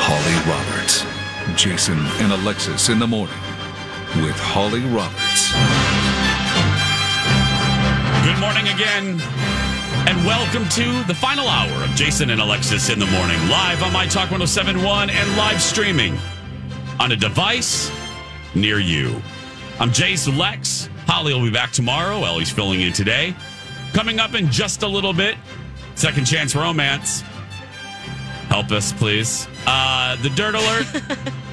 Holly Roberts. Jason and Alexis in the Morning with Holly Roberts. Good morning again, and welcome to the final hour of Jason and Alexis in the Morning, live on MyTalk 107.1 and live streaming on a device near you. I'm Jason Lex. Holly will be back tomorrow. Ellie's filling in today. Coming up in just a little bit, Second Chance Romance. Help us, please. The Dirt Alert.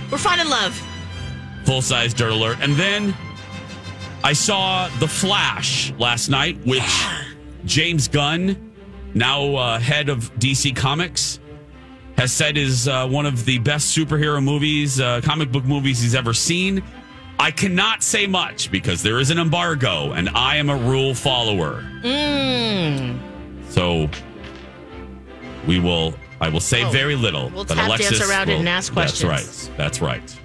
We're finding love. Full-size Dirt Alert. And then I saw The Flash last night, which James Gunn, now head of DC Comics, has said is one of the best superhero movies, comic book movies he's ever seen. I cannot say much because there is an embargo, and I am a rule follower. So we will... I will say very little. We'll but tap Alexis dance around and ask questions. That's right.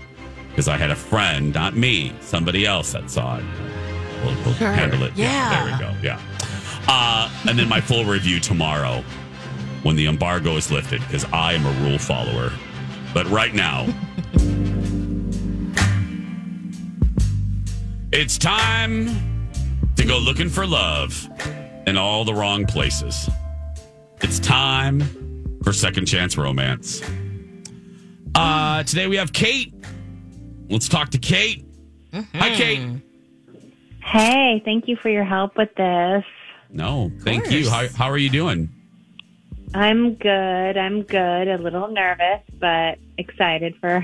Because I had a friend, not me, somebody else that saw it. We'll handle it. Yeah. There we go. Yeah. And then my full review tomorrow when the embargo is lifted, because I am a rule follower. But right now, it's time to go looking for love in all the wrong places. It's time for Second Chance Romance. Today we have Kate. Let's talk to Kate. Mm-hmm. Hi, Kate. Hey, thank you for your help with this. No, thank you. How are you doing? I'm good. A little nervous, but excited for,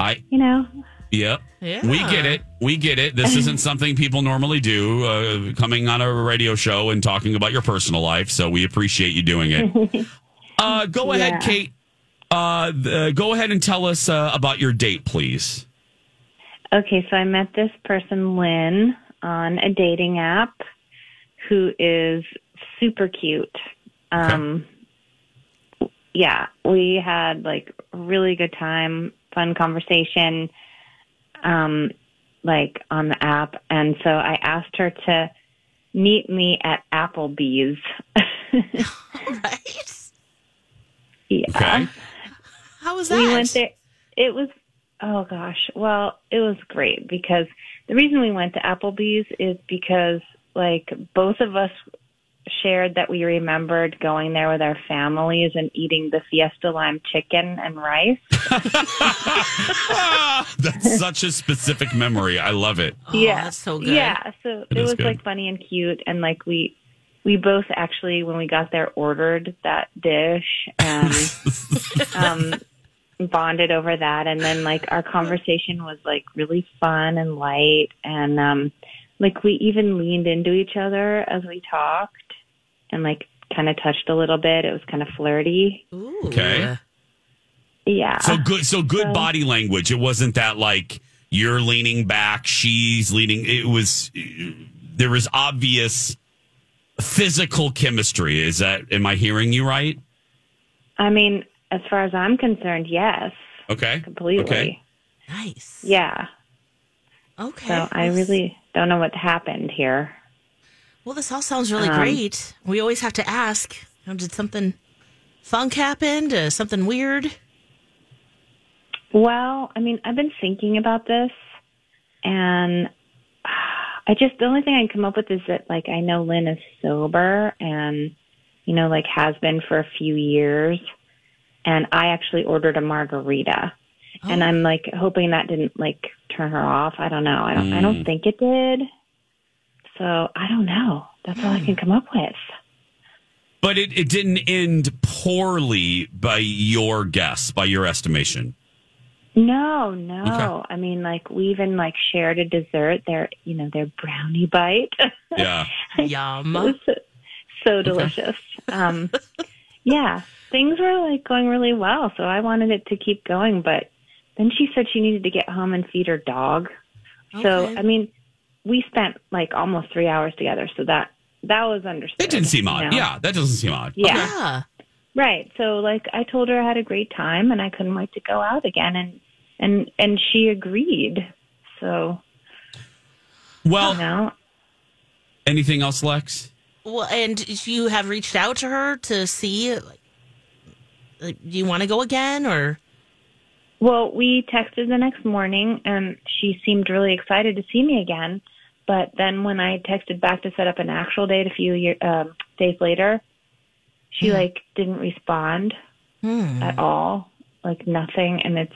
Yep. Yeah. We get it. This isn't something people normally do, coming on a radio show and talking about your personal life, so we appreciate you doing it. Go ahead, Kate. Go ahead and tell us about your date, please. Okay, so I met this person, Lynn, on a dating app who is super cute. Yeah, we had, a really good time, fun conversation, on the app. And so I asked her to meet me at Applebee's. All right. Yeah. Okay. How was that? We went there. It was, it was great because the reason we went to Applebee's is because, both of us shared that we remembered going there with our families and eating the Fiesta Lime chicken and rice. That's such a specific memory. I love it. Yeah. Oh, that's so good. Yeah. So it was, good. Funny and cute. And, we both actually, when we got there, ordered that dish and bonded over that. And then, our conversation was, really fun and light. And, we even leaned into each other as we talked and, kind of touched a little bit. It was kind of flirty. Ooh. Okay. Yeah. So good body language. It wasn't that, you're leaning back, she's leaning. There was obvious... physical chemistry. Am I hearing you right? I mean, As far as I'm concerned, yes. Okay. Completely. Okay. Nice. Yeah. Okay. So I really don't know what happened here. Well, this all sounds really great. We always have to ask, did something funk happen? Something weird? Well, I mean, I've been thinking about this, and the only thing I can come up with is that, like, I know Lynn is sober and, you know, like, has been for a few years, and I actually ordered a margarita. Oh. And I'm, like, hoping that didn't, like, turn her off. I don't know. I don't think it did. So I don't know. That's all I can come up with. But it didn't end poorly by your guess, by your estimation. No. Okay. I mean, like, we even, like, shared a dessert, their brownie bite. Yeah. Yum. It was so delicious. Okay. Yeah. Things were, like, going really well, so I wanted it to keep going, but then she said she needed to get home and feed her dog. Okay. So, I mean, we spent, like, almost 3 hours together, so that was understood. It didn't seem odd. Know? Yeah, that doesn't seem odd. Yeah. Okay. Yeah. Right. So, like, I told her I had a great time, and I couldn't wait to go out again, and she agreed. So, well, anything else, Lex? Well, and you have reached out to her to see, like, do you want to go again, or? Well, we texted the next morning, and she seemed really excited to see me again. But then when I texted back to set up an actual date a few days later, she, like, didn't respond at all, like, nothing. And it's,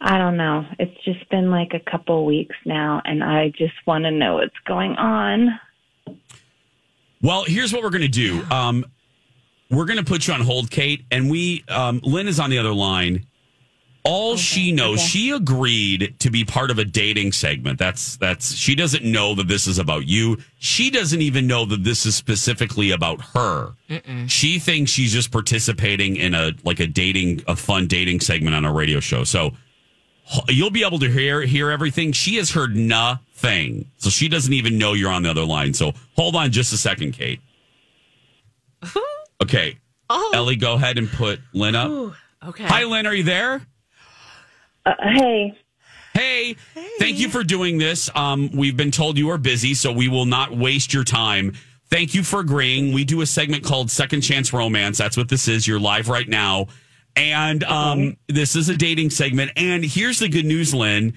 I don't know. It's just been, like, a couple weeks now, and I just want to know what's going on. Well, here's what we're going to do. We're going to put you on hold, Kate, and Lynn is on the other line. She knows, she agreed to be part of a dating segment. That's she doesn't know that this is about you. She doesn't even know that this is specifically about her. Mm-mm. She thinks she's just participating in a fun dating segment on a radio show. So you'll be able to hear everything. She has heard nothing. So she doesn't even know you're on the other line. So hold on just a second, Kate. Okay. Oh. Ellie, go ahead and put Lynn up. Ooh, okay. Hi, Lynn. Are you there? Hey, thank you for doing this. We've been told you are busy, so we will not waste your time. Thank you for agreeing. We do a segment called Second Chance Romance. That's what this is. You're live right now. And this is a dating segment. And here's the good news, Lynn.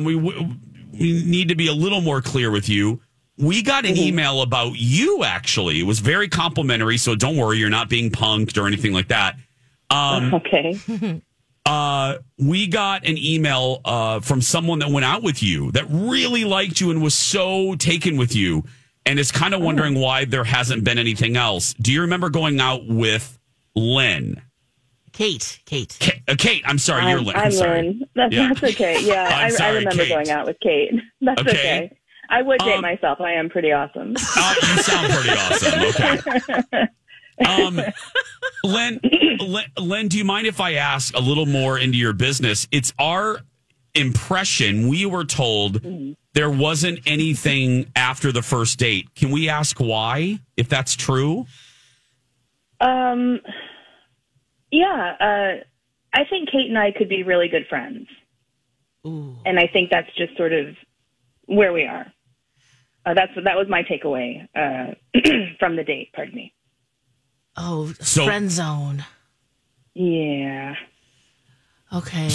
We need to be a little more clear with you. We got an email about you, actually. It was very complimentary, so don't worry. You're not being punked or anything like that. Okay. We got an email from someone that went out with you that really liked you and was so taken with you and is kind of wondering why there hasn't been anything else. Do you remember going out with Lynn? Kate, I'm sorry, you're Lynn. I'm Lynn. That's okay. Yeah, I remember Kate. Going out with Kate. That's okay. I would date myself. I am pretty awesome. You sound pretty awesome. Okay. Lynn, do you mind if I ask a little more into your business? It's our impression. We were told there wasn't anything after the first date. Can we ask why, if that's true? Yeah, I think Kate and I could be really good friends. Ooh. And I think that's just sort of where we are. That was my takeaway from the date, pardon me. Oh, friend zone. Yeah. Okay.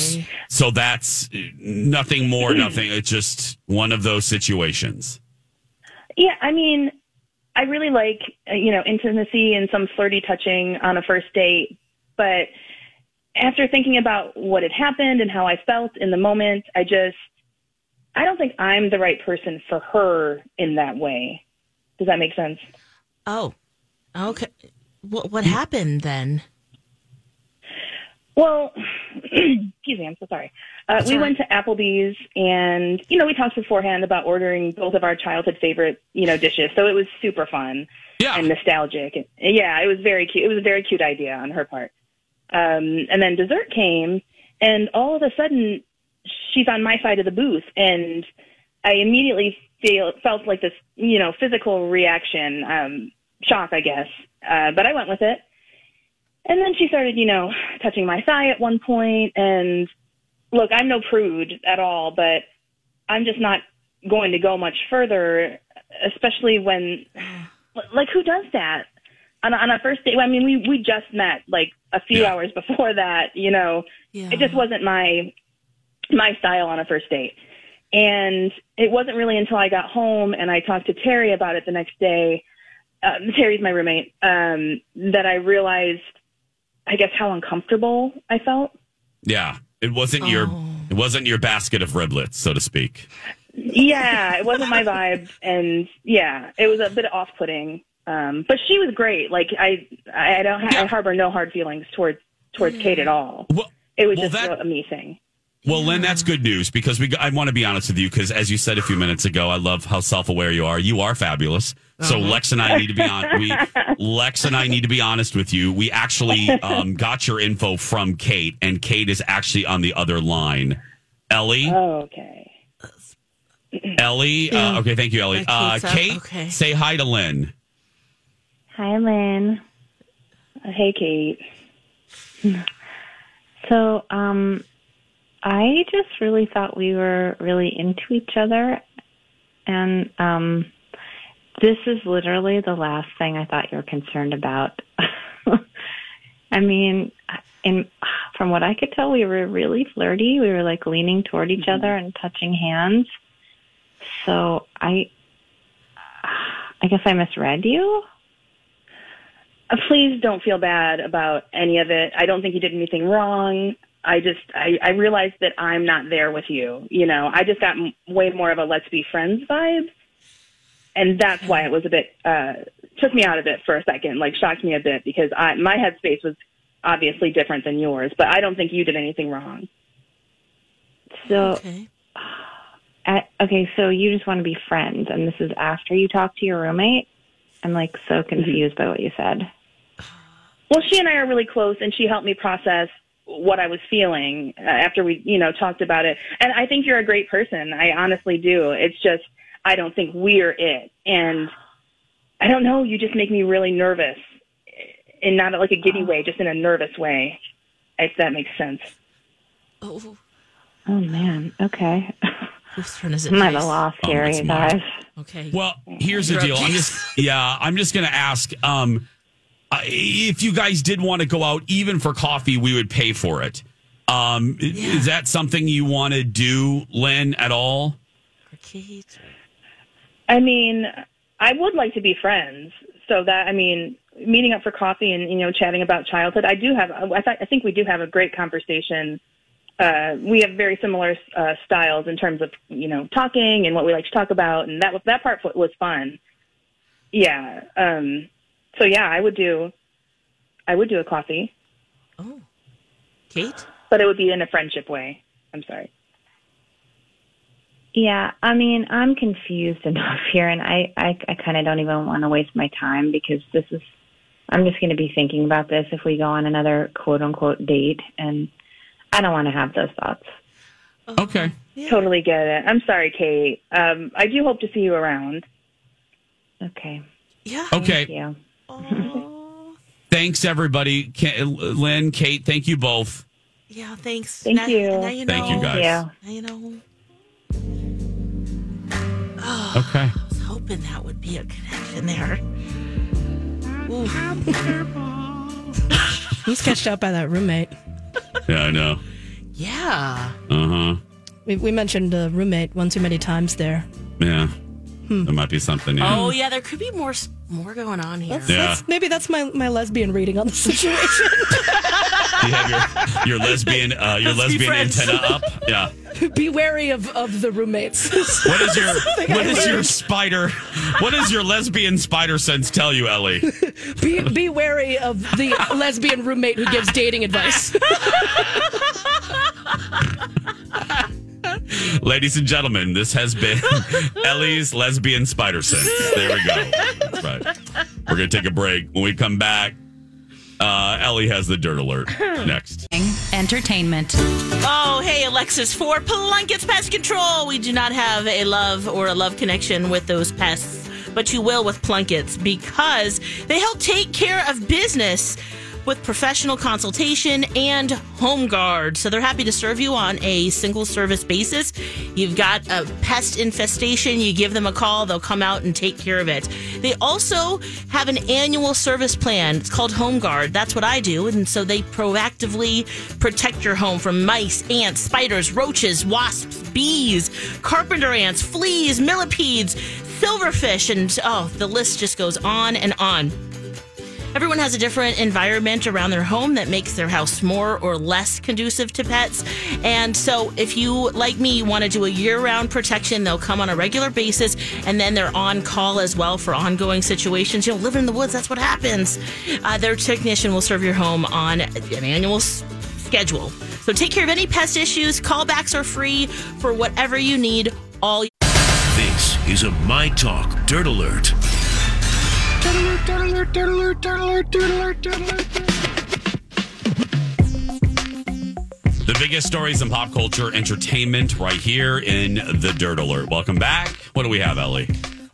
So that's nothing more, nothing. It's just one of those situations. Yeah, I mean, I really like, intimacy and some flirty touching on a first date. But after thinking about what had happened and how I felt in the moment, I don't think I'm the right person for her in that way. Does that make sense? Oh, okay. What happened then? Well, excuse me, I'm so sorry. We went to Applebee's and, we talked beforehand about ordering both of our childhood favorite, dishes. So it was super fun and nostalgic. And, yeah, it was very cute. It was a very cute idea on her part. And then dessert came and all of a sudden she's on my side of the booth and I immediately felt like this, physical reaction, shock, I guess. But I went with it. And then she started, you know, touching my thigh at one point. And look, I'm no prude at all, but I'm just not going to go much further, especially when, like, who does that? On a first date, I mean, we just met, like, a few hours before that, you know. Yeah. It just wasn't my style on a first date. And it wasn't really until I got home and I talked to Terry about it the next day, Terry's my roommate, that I realized, I guess, how uncomfortable I felt. Yeah. It wasn't your basket of riblets, so to speak. Yeah. It wasn't my vibe. And yeah, it was a bit off-putting. But she was great. Like, I harbor no hard feelings towards Kate at all. Well, it was just a me thing. Well, Lynn, that's good news, because I want to be honest with you, because as you said a few minutes ago, I love how self-aware you are. You are fabulous. Uh-huh. So Lex and I need to be honest with you. We actually got your info from Kate, and Kate is actually on the other line. Ellie? Oh, okay. Ellie? Yeah. Okay, thank you, Ellie. Kate, say hi to Lynn. Hi, Lynn. Hey, Kate. So, I just really thought we were really into each other, and this is literally the last thing I thought you were concerned about. I mean, from what I could tell, we were really flirty. We were, like, leaning toward each other and touching hands. So I guess I misread you. Please don't feel bad about any of it. I don't think you did anything wrong. I realized that I'm not there with you. You know, I just got way more of a let's be friends vibe. And that's why it was a bit, took me out of it for a second, like shocked me a bit, because my headspace was obviously different than yours, but I don't think you did anything wrong. So, so you just want to be friends, and this is after you talk to your roommate? I'm, like, so confused by what you said. Well, she and I are really close, and she helped me process what I was feeling after we, you know, talked about it. And I think you're a great person. I honestly do. It's just, I don't think we're it. And I don't know, you just make me really nervous, and not like a giddy way, just in a nervous way, if that makes sense. Oh man. Okay. Whose turn is it? I'm at a loss here, you guys. Okay. Well, here's the deal. I'm just going to ask, if you guys did want to go out, even for coffee, we would pay for it. Is that something you want to do, Lynn, at all? I mean, I would like to be friends. So that, I mean, meeting up for coffee and, you know, chatting about childhood. I think we do have a great conversation. We have very similar styles in terms of, you know, talking and what we like to talk about, and that part was fun. Yeah. So yeah, I would do a coffee. Oh, Kate? But it would be in a friendship way. I'm sorry. Yeah, I mean, I'm confused enough here, and I kind of don't even want to waste my time, because I'm just going to be thinking about this if we go on another quote unquote date, and I don't want to have those thoughts. Okay. Yeah. Totally get it. I'm sorry, Kate. I do hope to see you around. Okay. Yeah. Okay. Thank you. Thanks, everybody. Lynn, Kate, thank you both. Yeah, thanks. Thank you. Now you know. Thank you, guys. Yeah. Now you know. Oh, okay. I was hoping that would be a connection there. He's catched out by that roommate. Yeah, I know. Yeah. Uh-huh. We mentioned the roommate one too many times there. Yeah. There might be something. Yeah. Oh yeah, there could be more going on here. Maybe that's my lesbian reading on the situation. You have your lesbian antenna up. Yeah. Be wary of the roommates. What does your lesbian spider sense tell you, Ellie? Be wary of the lesbian roommate who gives dating advice. Ladies and gentlemen, this has been Ellie's Lesbian Spider Sense. There we go. That's right. We're going to take a break. When we come back, Ellie has the dirt alert next. Entertainment. Oh, hey, Alexis. For Plunkett's Pest Control, we do not have a love or a love connection with those pests, but you will with Plunkett's, because they help take care of business with professional consultation and home guard. So they're happy to serve you on a single service basis. You've got a pest infestation, you give them a call, they'll come out and take care of it. They also have an annual service plan. It's called Home Guard. That's what I do. And so they proactively protect your home from mice, ants, spiders, roaches, wasps, bees, carpenter ants, fleas, millipedes, silverfish, and the list just goes on and on. Everyone has a different environment around their home that makes their house more or less conducive to pets. And so if you, like me, want to do a year-round protection, they'll come on a regular basis, and then they're on call as well for ongoing situations. You know, living in the woods, that's what happens. Their technician will serve your home on an annual schedule. So take care of any pest issues. Callbacks are free for whatever you need all year. This is a My Talk Dirt Alert. The biggest stories in pop culture entertainment right here in the Dirt Alert. Welcome back. What do we have, Ellie?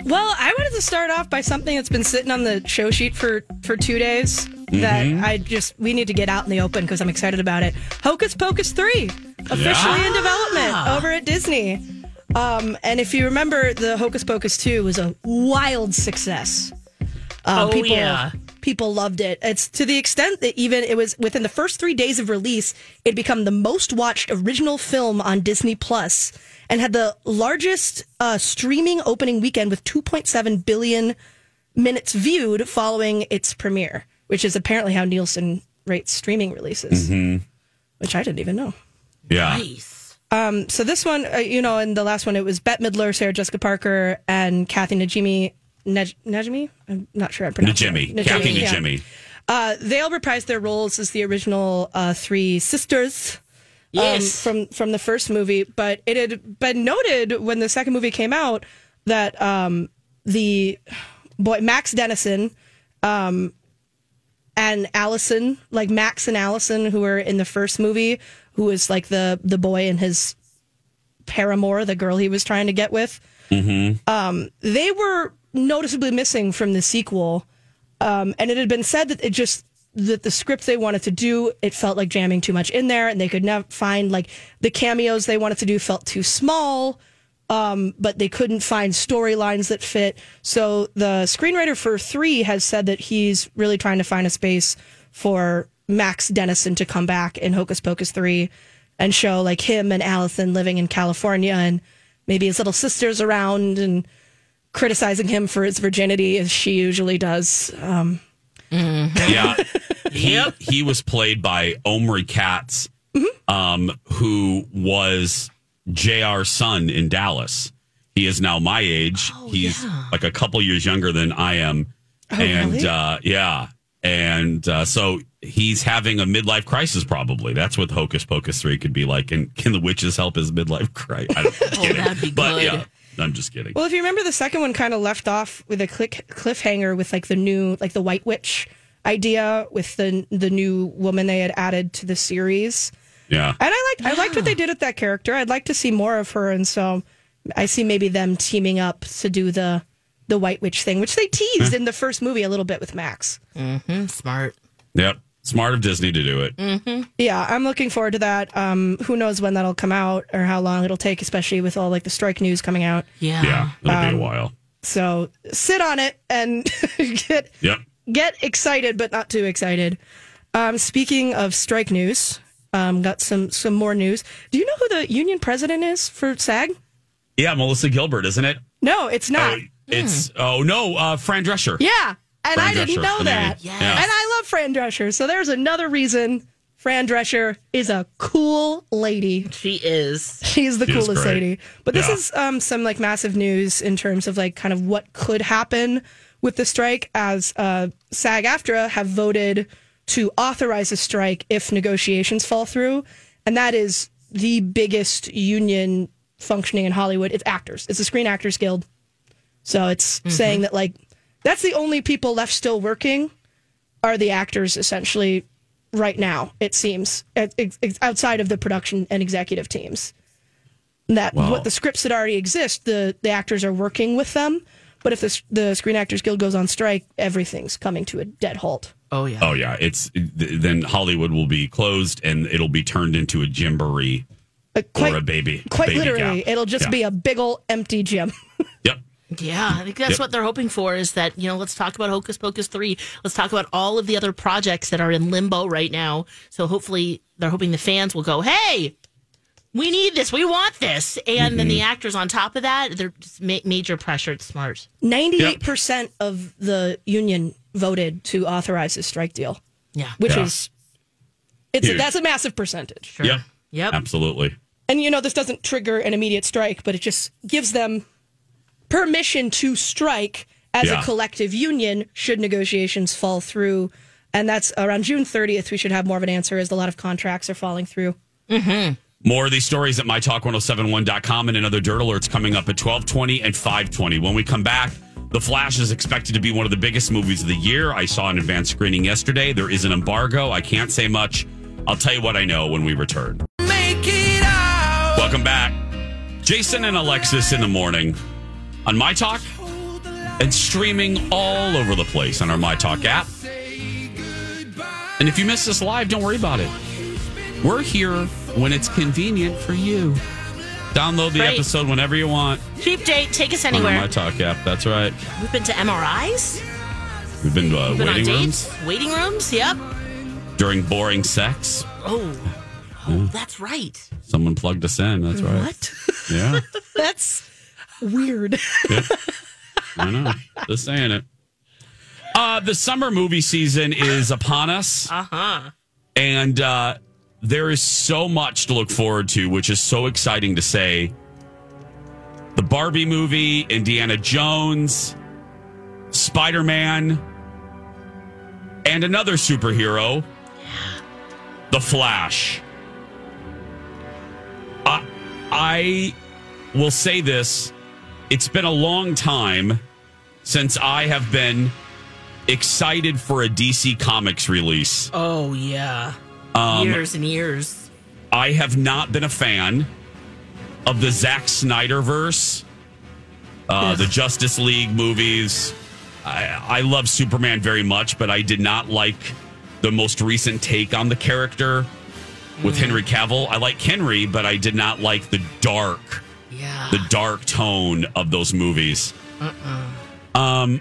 Well, I wanted to start off by something that's been sitting on the show sheet for 2 days that we need to get out in the open because I'm excited about it. Hocus Pocus 3, officially in development over at Disney. And if you remember, the Hocus Pocus 2 was a wild success. People loved it. It's to the extent that even it was within the first 3 days of release, it became the most watched original film on Disney Plus and had the largest streaming opening weekend with 2.7 billion minutes viewed following its premiere, which is apparently how Nielsen rates streaming releases, which I didn't even know. Yeah. Nice. So this one, in the last one, it was Bette Midler, Sarah Jessica Parker, and Kathy Najimy. Najimy? I'm not sure I pronounced it. Najimy. Kathy Najimy. Yeah. They all reprised their roles as the original three sisters from the first movie. But it had been noted when the second movie came out that the boy Max Dennison and Allison, like Max and Allison, who were in the first movie, who was like the boy and his paramour, the girl he was trying to get with. They were noticeably missing from the sequel. And it had been said that that the script they wanted to do, it felt like jamming too much in there, and they could not find the cameos they wanted to do felt too small. But they couldn't find storylines that fit. So the screenwriter for 3 has said that he's really trying to find a space for Max Dennison to come back in Hocus Pocus 3 and show him and Allison living in California and maybe his little sister's around and criticizing him for his virginity as she usually does. Yeah. He was played by Omri Katz, who was JR's son in Dallas. He is now my age. He's like a couple years younger than I am. So he's having a midlife crisis, probably. That's what Hocus Pocus 3 could be like. And can the witches help his midlife crisis? I don't know. That'd be good. But yeah, I'm just kidding. Well, if you remember, the second one kind of left off with a cliffhanger with the new, the White Witch idea with the new woman they had added to the series. Yeah. And I liked what they did with that character. I'd like to see more of her. And so I see maybe them teaming up to do the White Witch thing, which they teased in the first movie a little bit with Max. Smart. Yep. Smart of Disney to do it. Yeah, I'm looking forward to that. Who knows when that'll come out or how long it'll take, especially with all the strike news coming out. Yeah, it'll be a while. So sit on it and get excited, but not too excited. Speaking of strike news, got some more news. Do you know who the union president is for SAG? Yeah, Melissa Gilbert, isn't it? No, it's not. Fran Drescher. Yeah. And I didn't know that. Yes. And I love Fran Drescher. So there's another reason Fran Drescher is a cool lady. She is. She's the coolest lady. But this is some massive news in terms of kind of what could happen with the strike, as SAG-AFTRA have voted to authorize a strike if negotiations fall through. And that is the biggest union functioning in Hollywood. It's actors. It's the Screen Actors Guild. So it's saying that that's the only people left still working are the actors, essentially, right now, it seems, outside of the production and executive teams. What the scripts that already exist, the actors are working with them. But if the Screen Actors Guild goes on strike, everything's coming to a dead halt. Oh, yeah. Oh, yeah. Then Hollywood will be closed and it'll be turned into a gymboree or a baby. Quite literally. Gap. It'll just be a big old empty gym. Yep. Yeah, I think that's what they're hoping for, is that, let's talk about Hocus Pocus 3. Let's talk about all of the other projects that are in limbo right now. So hopefully they're hoping the fans will go, hey, we need this. We want this. And then the actors on top of that, they're just major pressure. It's smart. 98% of the union voted to authorize this strike deal. Yeah. Which is, that's a massive percentage. Sure. Yeah. Yep. Absolutely. And, this doesn't trigger an immediate strike, but it just gives them permission to strike as a collective union should negotiations fall through. And that's around June 30th. We should have more of an answer, as a lot of contracts are falling through. Mm-hmm. More of these stories at mytalk1071.com and another Dirt Alerts coming up at 12:20 and 5:20. When we come back, The Flash is expected to be one of the biggest movies of the year. I saw an advanced screening yesterday. There is an embargo. I can't say much. I'll tell you what I know when we return. Make it out. Welcome back. Jason and Alexis in the morning. On MyTalk and streaming all over the place on our MyTalk app. And if you miss us live, don't worry about it. We're here when it's convenient for you. Download the episode whenever you want. Cheap date, take us anywhere. On our MyTalk app, that's right. We've been to MRIs. We've been to waiting rooms. Waiting rooms, yep. During boring sex. Oh, that's right. Someone plugged us in, that's right. What? Yeah. That's weird. Yeah. I know. Just saying it. The summer movie season is upon us. Uh-huh. And there is so much to look forward to, which is so exciting to say. The Barbie movie, Indiana Jones, Spider-Man, and another superhero, The Flash. I will say this. It's been a long time since I have been excited for a DC Comics release. Oh, yeah. Years and years. I have not been a fan of the Zack Snyder verse, the Justice League movies. I love Superman very much, but I did not like the most recent take on the character with Henry Cavill. I like Henry, but I did not like the dark the dark tone of those movies. But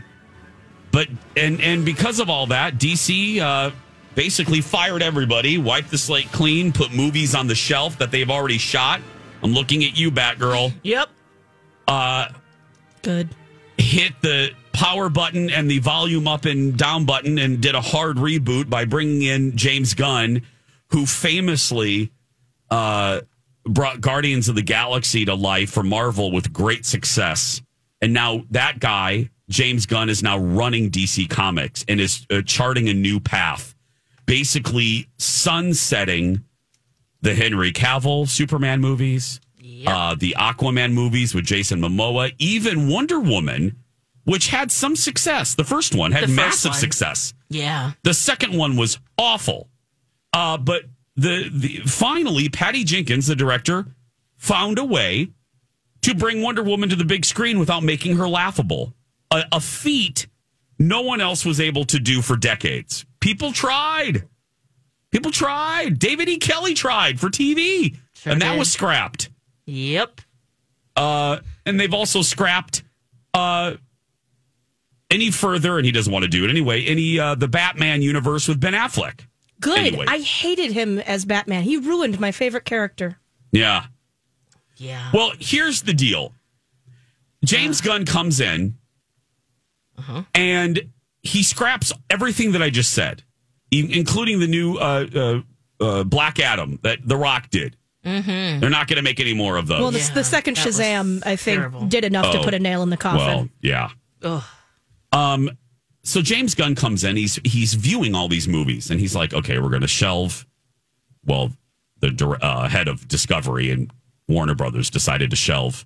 because of all that, DC basically fired everybody, wiped the slate clean, put movies on the shelf that they've already shot. I'm looking at you, Batgirl. Yep. Good. Hit the power button and the volume up and down button and did a hard reboot by bringing in James Gunn, who famously brought Guardians of the Galaxy to life for Marvel with great success. And now that guy, James Gunn, is now running DC Comics and is charting a new path, basically sunsetting the Henry Cavill Superman movies, the Aquaman movies with Jason Momoa, even Wonder Woman, which had some success. The first one had massive success. Yeah. The second one was awful. But finally, Patty Jenkins, the director, found a way to bring Wonder Woman to the big screen without making her laughable. A feat no one else was able to do for decades. People tried. David E. Kelly tried for TV, that was scrapped. Yep. And they've also scrapped any further, and he doesn't want to do it anyway, the Batman universe with Ben Affleck. Good. Anyway. I hated him as Batman. He ruined my favorite character. Yeah. Yeah. Well, here's the deal. James Gunn comes in and he scraps everything that I just said, including the new Black Adam that The Rock did. Mm-hmm. They're not going to make any more of those. Well, the second Shazam, I think, did enough to put a nail in the coffin. Well, yeah. Ugh. So James Gunn comes in, he's viewing all these movies, and he's like, okay, we're going to shelve. Well, the head of Discovery and Warner Brothers decided to shelve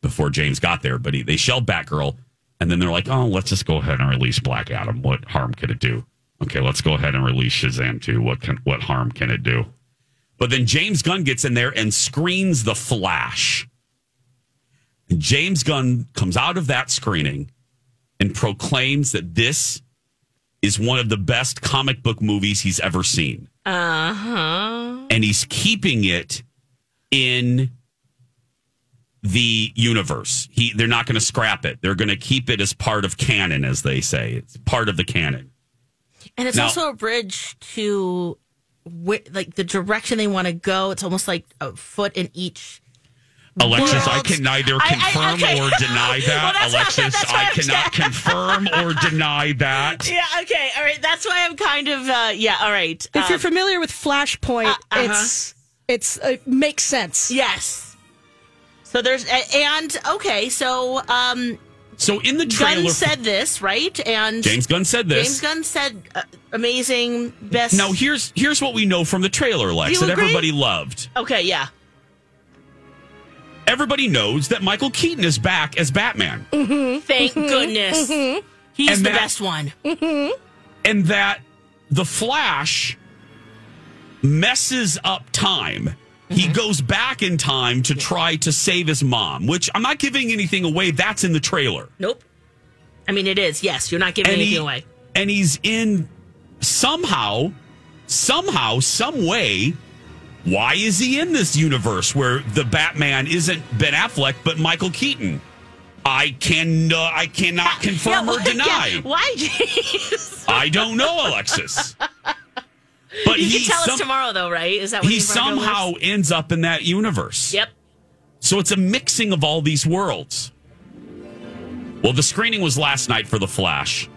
before James got there, but they shelved Batgirl, and then they're like, oh, let's just go ahead and release Black Adam. What harm could it do? Okay, let's go ahead and release Shazam 2. What harm can it do? But then James Gunn gets in there and screens The Flash. James Gunn comes out of that screening and proclaims that this is one of the best comic book movies he's ever seen. Uh-huh. And he's keeping it in the universe. They're not going to scrap it. They're going to keep it as part of canon, as they say. It's part of the canon. And it's also a bridge to like the direction they want to go. It's almost like a foot in each. Alexis, I can neither confirm or deny that. Well, Alexis, I cannot confirm or deny that. Yeah, okay, all right. That's why I'm kind of, all right. If you're familiar with Flashpoint, it makes sense. Yes. So there's, so in the trailer, Gunn said this, right? And James Gunn said this. James Gunn said amazing, best. Now, here's what we know from the trailer, Lex, that everybody loved. Okay, yeah. Everybody knows that Michael Keaton is back as Batman. Mm-hmm. Thank goodness. Mm-hmm. He's the best one. Mm-hmm. And that the Flash messes up time. Mm-hmm. He goes back in time to try to save his mom, which I'm not giving anything away. That's in the trailer. Nope. I mean, it is. Yes, you're not giving anything away. And he's in somehow, some way. Why is he in this universe where the Batman isn't Ben Affleck, but Michael Keaton? I cannot confirm or deny. Yeah. Why, James? I don't know, Alexis. But you can tell us tomorrow, though, right? Is that what he somehow ends up in that universe? Yep. So it's a mixing of all these worlds. Well, the screening was last night for The Flash,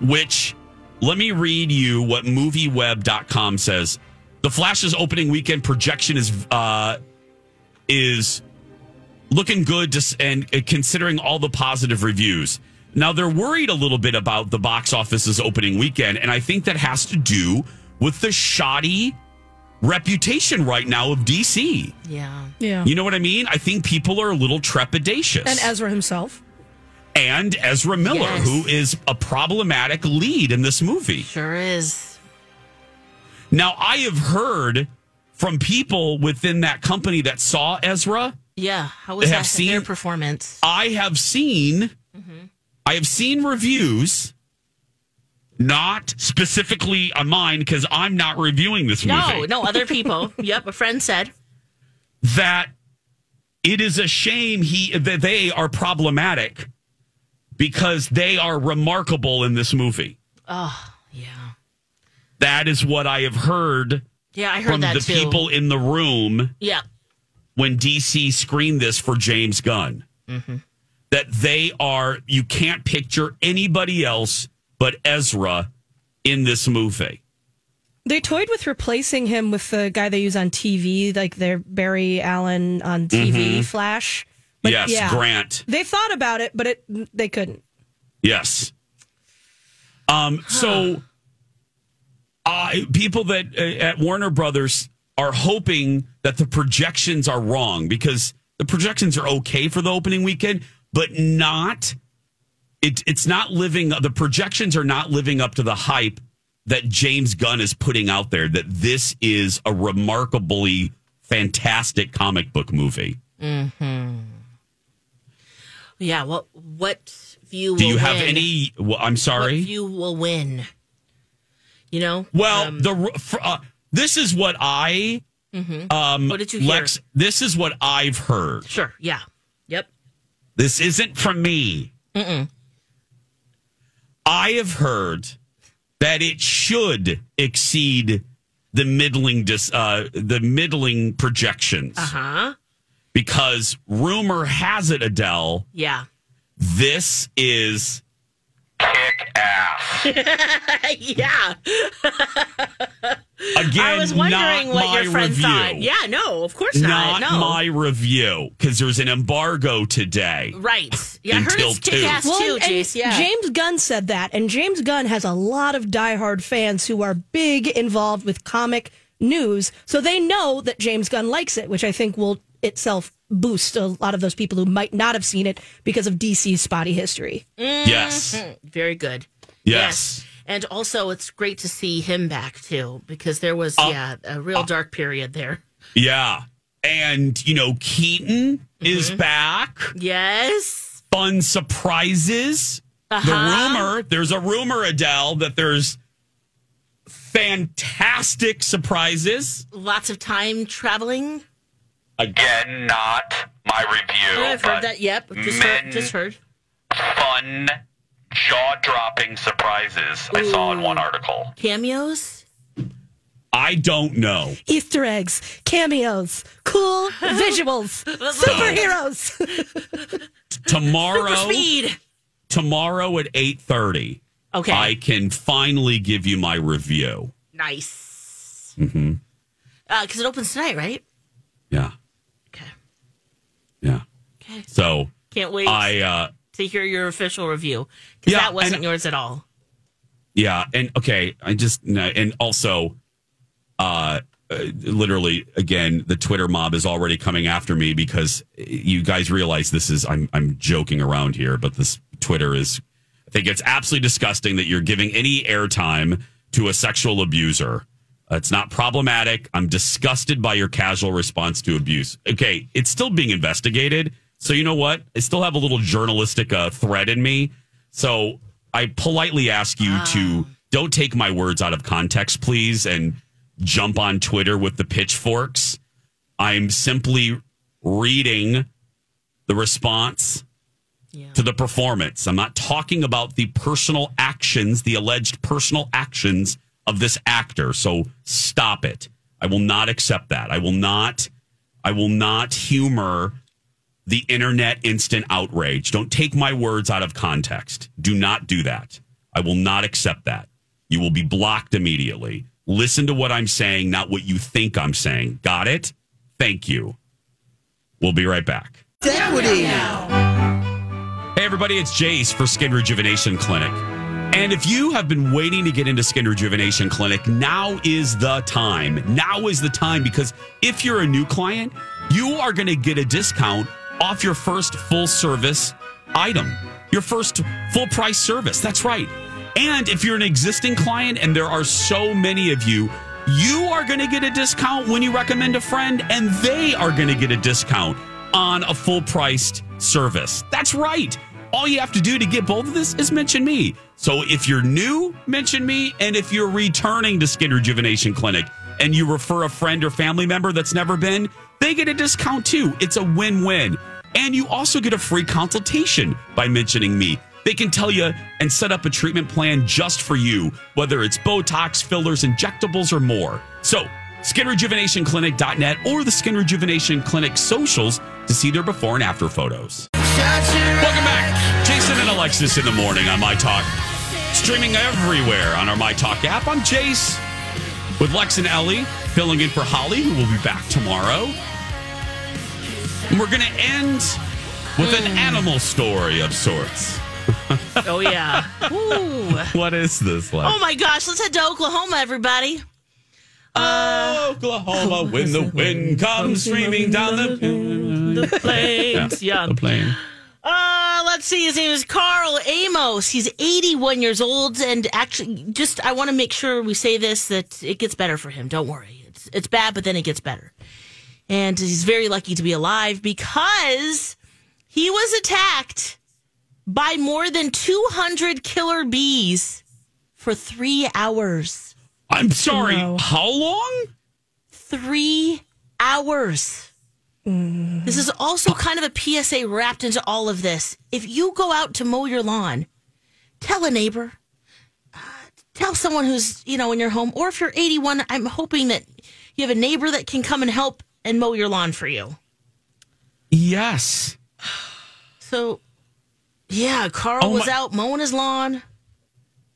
which, let me read you what MovieWeb.com says. The Flash's opening weekend projection is looking good and considering all the positive reviews. Now, they're worried a little bit about the box office's opening weekend, and I think that has to do with the shoddy reputation right now of DC. Yeah. You know what I mean? I think people are a little trepidatious. And Ezra himself. And Ezra Miller, who is a problematic lead in this movie. Sure is. Now, I have heard from people within that company that saw Ezra. Yeah, how was that their performance? I have seen reviews, not specifically on mine, because I'm not reviewing this movie. No, other people. Yep, a friend said. That it is a shame that they are problematic because they are remarkable in this movie. Oh, yeah. That is what I have heard, from the people in the room when DC screened this for James Gunn. Mm-hmm. That you can't picture anybody else but Ezra in this movie. They toyed with replacing him with the guy they use on TV, like their Barry Allen on TV Flash. But Grant. They thought about it, but they couldn't. Yes. So... people that at Warner Brothers are hoping that the projections are wrong, because the projections are okay for the opening weekend, but the projections are not living up to the hype that James Gunn is putting out there, that this is a remarkably fantastic comic book movie. Mm-hmm. Yeah, well, what view will win? Do you have any? Well, I'm sorry? What view will win? You know, well, this is what I, what did you hear? Lex, this is what I've heard. Sure. Yeah. Yep. This isn't from me. Mm-mm. I have heard that it should exceed the middling projections. Uh-huh. Because rumor has it, Adele. Yeah. This is kick ass. Yeah. Again, I was wondering what your friend thought. Yeah, no, of course not. Not my review, because there's an embargo today. Right. Yeah, I heard it's kick ass too, Jace. Yeah. James Gunn said that, and James Gunn has a lot of diehard fans who are big involved with comic news, so they know that James Gunn likes it, which I think will itself boost a lot of those people who might not have seen it because of DC's spotty history. Mm-hmm. Yes. Very good. Yes. And also, it's great to see him back, too, because there was a real dark period there. Yeah. And, you know, Keaton is back. Yes. Fun surprises. The rumor, there's a rumor, Adele, that there's fantastic surprises. Lots of time traveling. Again, not my review. Yeah, I've heard that. Yep. Just heard. Fun, jaw-dropping surprises. Ooh. I saw in one article. Cameos? I don't know. Easter eggs, cameos, cool visuals, superheroes. Tomorrow. Super speed. Tomorrow at 8:30. Okay. I can finally give you my review. Nice. Mm-hmm. Because it opens tonight, right? Yeah. Okay. Yeah. Okay. So can't wait to hear your official review because that wasn't yours at all. Yeah, and okay, literally again, the Twitter mob is already coming after me because you guys realize this is I'm joking around here, but this Twitter is. I think it's absolutely disgusting that you're giving any airtime to a sexual abuser. It's not problematic. I'm disgusted by your casual response to abuse. Okay, it's still being investigated. So you know what? I still have a little journalistic thread in me. So I politely ask you to don't take my words out of context, please, and jump on Twitter with the pitchforks. I'm simply reading the response to the performance. I'm not talking about the personal actions, the alleged personal actions of this actor. So stop it. I will not accept that. I will not humor the internet instant outrage. Don't take my words out of context. Do not do that. I will not accept that. You will be blocked immediately. Listen to what I'm saying, not what you think I'm saying. Got it? Thank you. We'll be right back. Hey everybody, it's Jace for Skin Rejuvenation Clinic. And if you have been waiting to get into Skin Rejuvenation Clinic, now is the time. Now is the time because if you're a new client, you are going to get a discount off your first full service item, your first full price service. That's right. And if you're an existing client, and there are so many of you, you are going to get a discount when you recommend a friend, and they are going to get a discount on a full priced service. That's right. All you have to do to get both of this is mention me. So if you're new, mention me. And if you're returning to Skin Rejuvenation Clinic and you refer a friend or family member that's never been, they get a discount too. It's a win-win. And you also get a free consultation by mentioning me. They can tell you and set up a treatment plan just for you, whether it's Botox, fillers, injectables, or more. So skinrejuvenationclinic.net or the Skin Rejuvenation Clinic socials to see their before and after photos. Welcome back. Jason and Alexis in the morning on MyTalk. Streaming everywhere on our MyTalk app. I'm Jace with Lex and Ellie, filling in for Holly, who will be back tomorrow. And we're going to end with an animal story of sorts. Oh, yeah. Ooh. What is this, Lex? Oh, my gosh. Let's head to Oklahoma, everybody. Oklahoma, when the wind comes streaming down the plains. Yeah. The plain. Let's see. His name is Carl Amos. He's 81 years old. And actually, I want to make sure we say this, that it gets better for him. Don't worry. It's bad, but then it gets better. And he's very lucky to be alive because he was attacked by more than 200 killer bees for 3 hours. I'm sorry, how long? 3 hours. This is also kind of a PSA wrapped into all of this. If you go out to mow your lawn, tell a neighbor, tell someone who's, in your home, or if you're 81, I'm hoping that you have a neighbor that can come and help and mow your lawn for you. Yes. So, yeah, Carl was out mowing his lawn.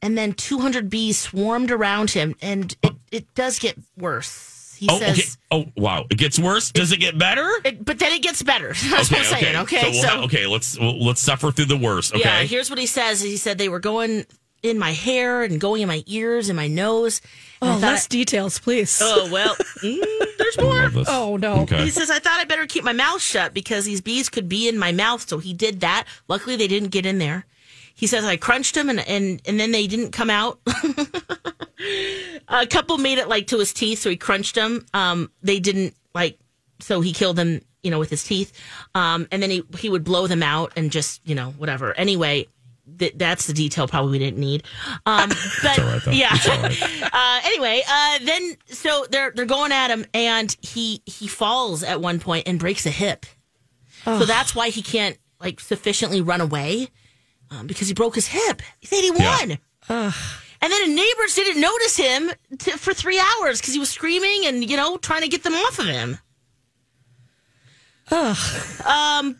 And then 200 bees swarmed around him, and it does get worse. He says, okay. "Oh wow, it gets worse. Does it get better? But then it gets better." That's what I'm saying. Okay, let's suffer through the worst. Okay, yeah. Here's what he says. He said they were going in my hair and going in my ears and my nose. And details, please. Oh well, there's more. Oh no. Okay. He says I thought I better keep my mouth shut because these bees could be in my mouth. So he did that. Luckily, they didn't get in there. He says, I crunched them, and then they didn't come out. A couple made it, to his teeth, so he crunched them. They didn't, So he killed them, you know, with his teeth. And then he would blow them out and just, you know, whatever. Anyway, that's the detail probably we didn't need. But all right, though. Yeah. All right. Anyway, then so they're going at him, and he falls at one point and breaks a hip. Oh. So that's why he can't like sufficiently run away because he broke his hip. He's 81. Yeah. Ugh. And then his neighbors didn't notice him for 3 hours because he was screaming and, you know, trying to get them off of him. Ugh.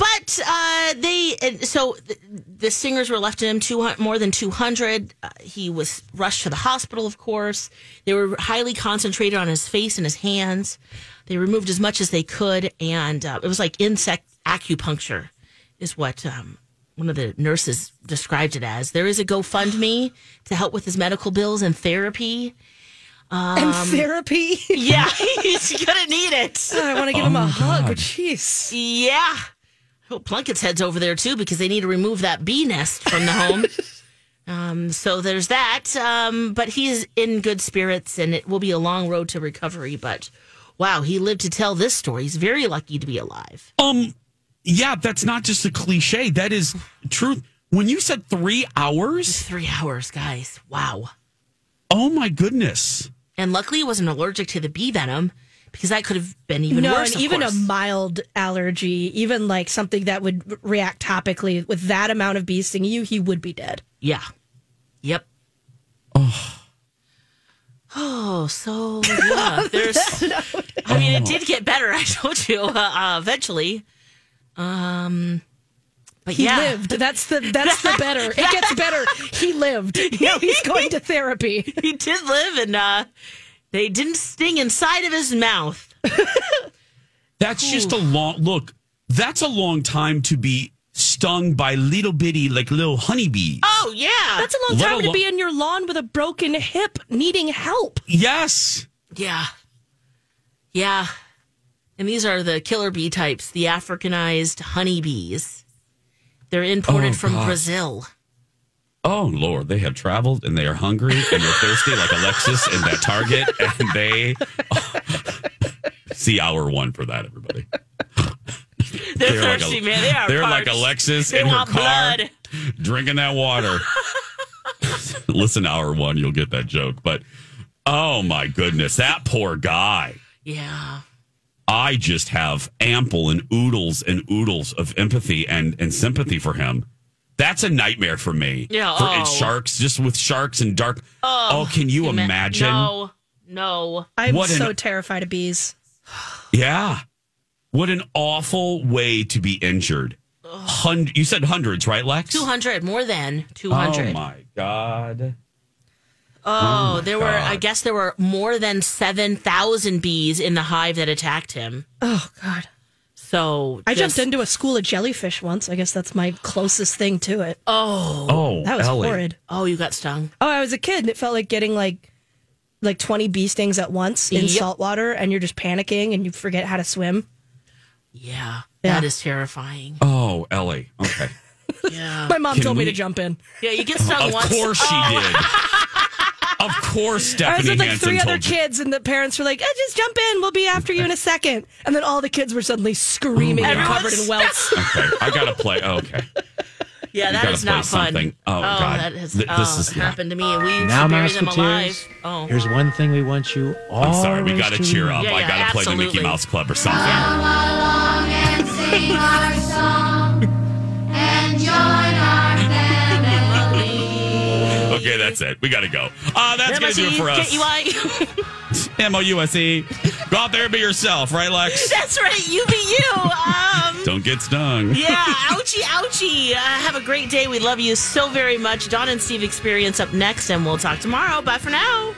The stingers were left in him more than 200. He was rushed to the hospital, of course. They were highly concentrated on his face and his hands. They removed as much as they could, and it was like insect acupuncture is what one of the nurses described it as. There is a GoFundMe to help with his medical bills and therapy. And therapy? Yeah, he's going to need it. I want to give him a hug. God. Jeez. Yeah. I hope Plunkett's head's over there, too, because they need to remove that bee nest from the home. So there's that. But he's in good spirits, and it will be a long road to recovery. But, wow, he lived to tell this story. He's very lucky to be alive. Yeah, that's not just a cliche. That is truth. When you said 3 hours? Just 3 hours, guys. Wow. Oh, my goodness. And luckily, he wasn't allergic to the bee venom because that could have been even worse. No, even a mild allergy, even like something that would react topically with that amount of bees stinging you, he would be dead. Yeah. Yep. Oh, so yeah. I mean, it did get better. I told you eventually. But he lived. That's the better. It gets better. He lived. No, he's going to therapy. He did live, and they didn't sting inside of his mouth. That's just a long look. That's a long time to be stung by little bitty, like little honeybees. Oh yeah, that's a long time to be in your lawn with a broken hip, needing help. Yes. Yeah. Yeah. And these are the killer bee types, the Africanized honeybees. They're imported from Brazil. Oh, Lord. They have traveled, and they are hungry, and they're thirsty like Alexis in that Target. And they... see hour one for that, everybody. They're thirsty, like man. They are parched. Like Alexis in her car drinking that water. Listen, hour one, you'll get that joke. But, oh, my goodness. That poor guy. Yeah. I just have ample and oodles of empathy and sympathy for him. That's a nightmare for me. Yeah. And sharks, just with sharks and dark. Oh, can you imagine? No. I'm so terrified of bees. Yeah. What an awful way to be injured. You said hundreds, right, Lex? 200, more than 200. Oh, my God. Oh, there were more than 7,000 bees in the hive that attacked him. Oh, God. So I jumped into a school of jellyfish once. I guess that's my closest thing to it. Oh that was horrid. Oh, you got stung. Oh, I was a kid, and it felt like getting like 20 bee stings at once in salt water, and you're just panicking, and you forget how to swim. Yeah. That is terrifying. Oh, Ellie. Okay. Yeah. My mom told me to jump in. Yeah, you get stung once. Of course she did. Of course, Stephanie. I was with like three other kids, and the parents were like, oh, "Just jump in. We'll be after you in a second." And then all the kids were suddenly screaming, and covered in welts. Okay, I gotta play. Oh, okay. Yeah, that is not fun. Oh God, that has happened to me. We now, bury them alive. Oh, here's one thing we want you all. I'm sorry, we gotta cheer up. Yeah, I gotta play the Mickey Mouse Club or something. Come along and sing our song and join our family. Okay, that's it. We got to go. That's going to do it for us. MOUSE. Go out there and be yourself, right, Lex? That's right. You be you. Don't get stung. Yeah. Ouchie, ouchie. Have a great day. We love you so very much. Dawn and Steve Experience up next, and we'll talk tomorrow. Bye for now.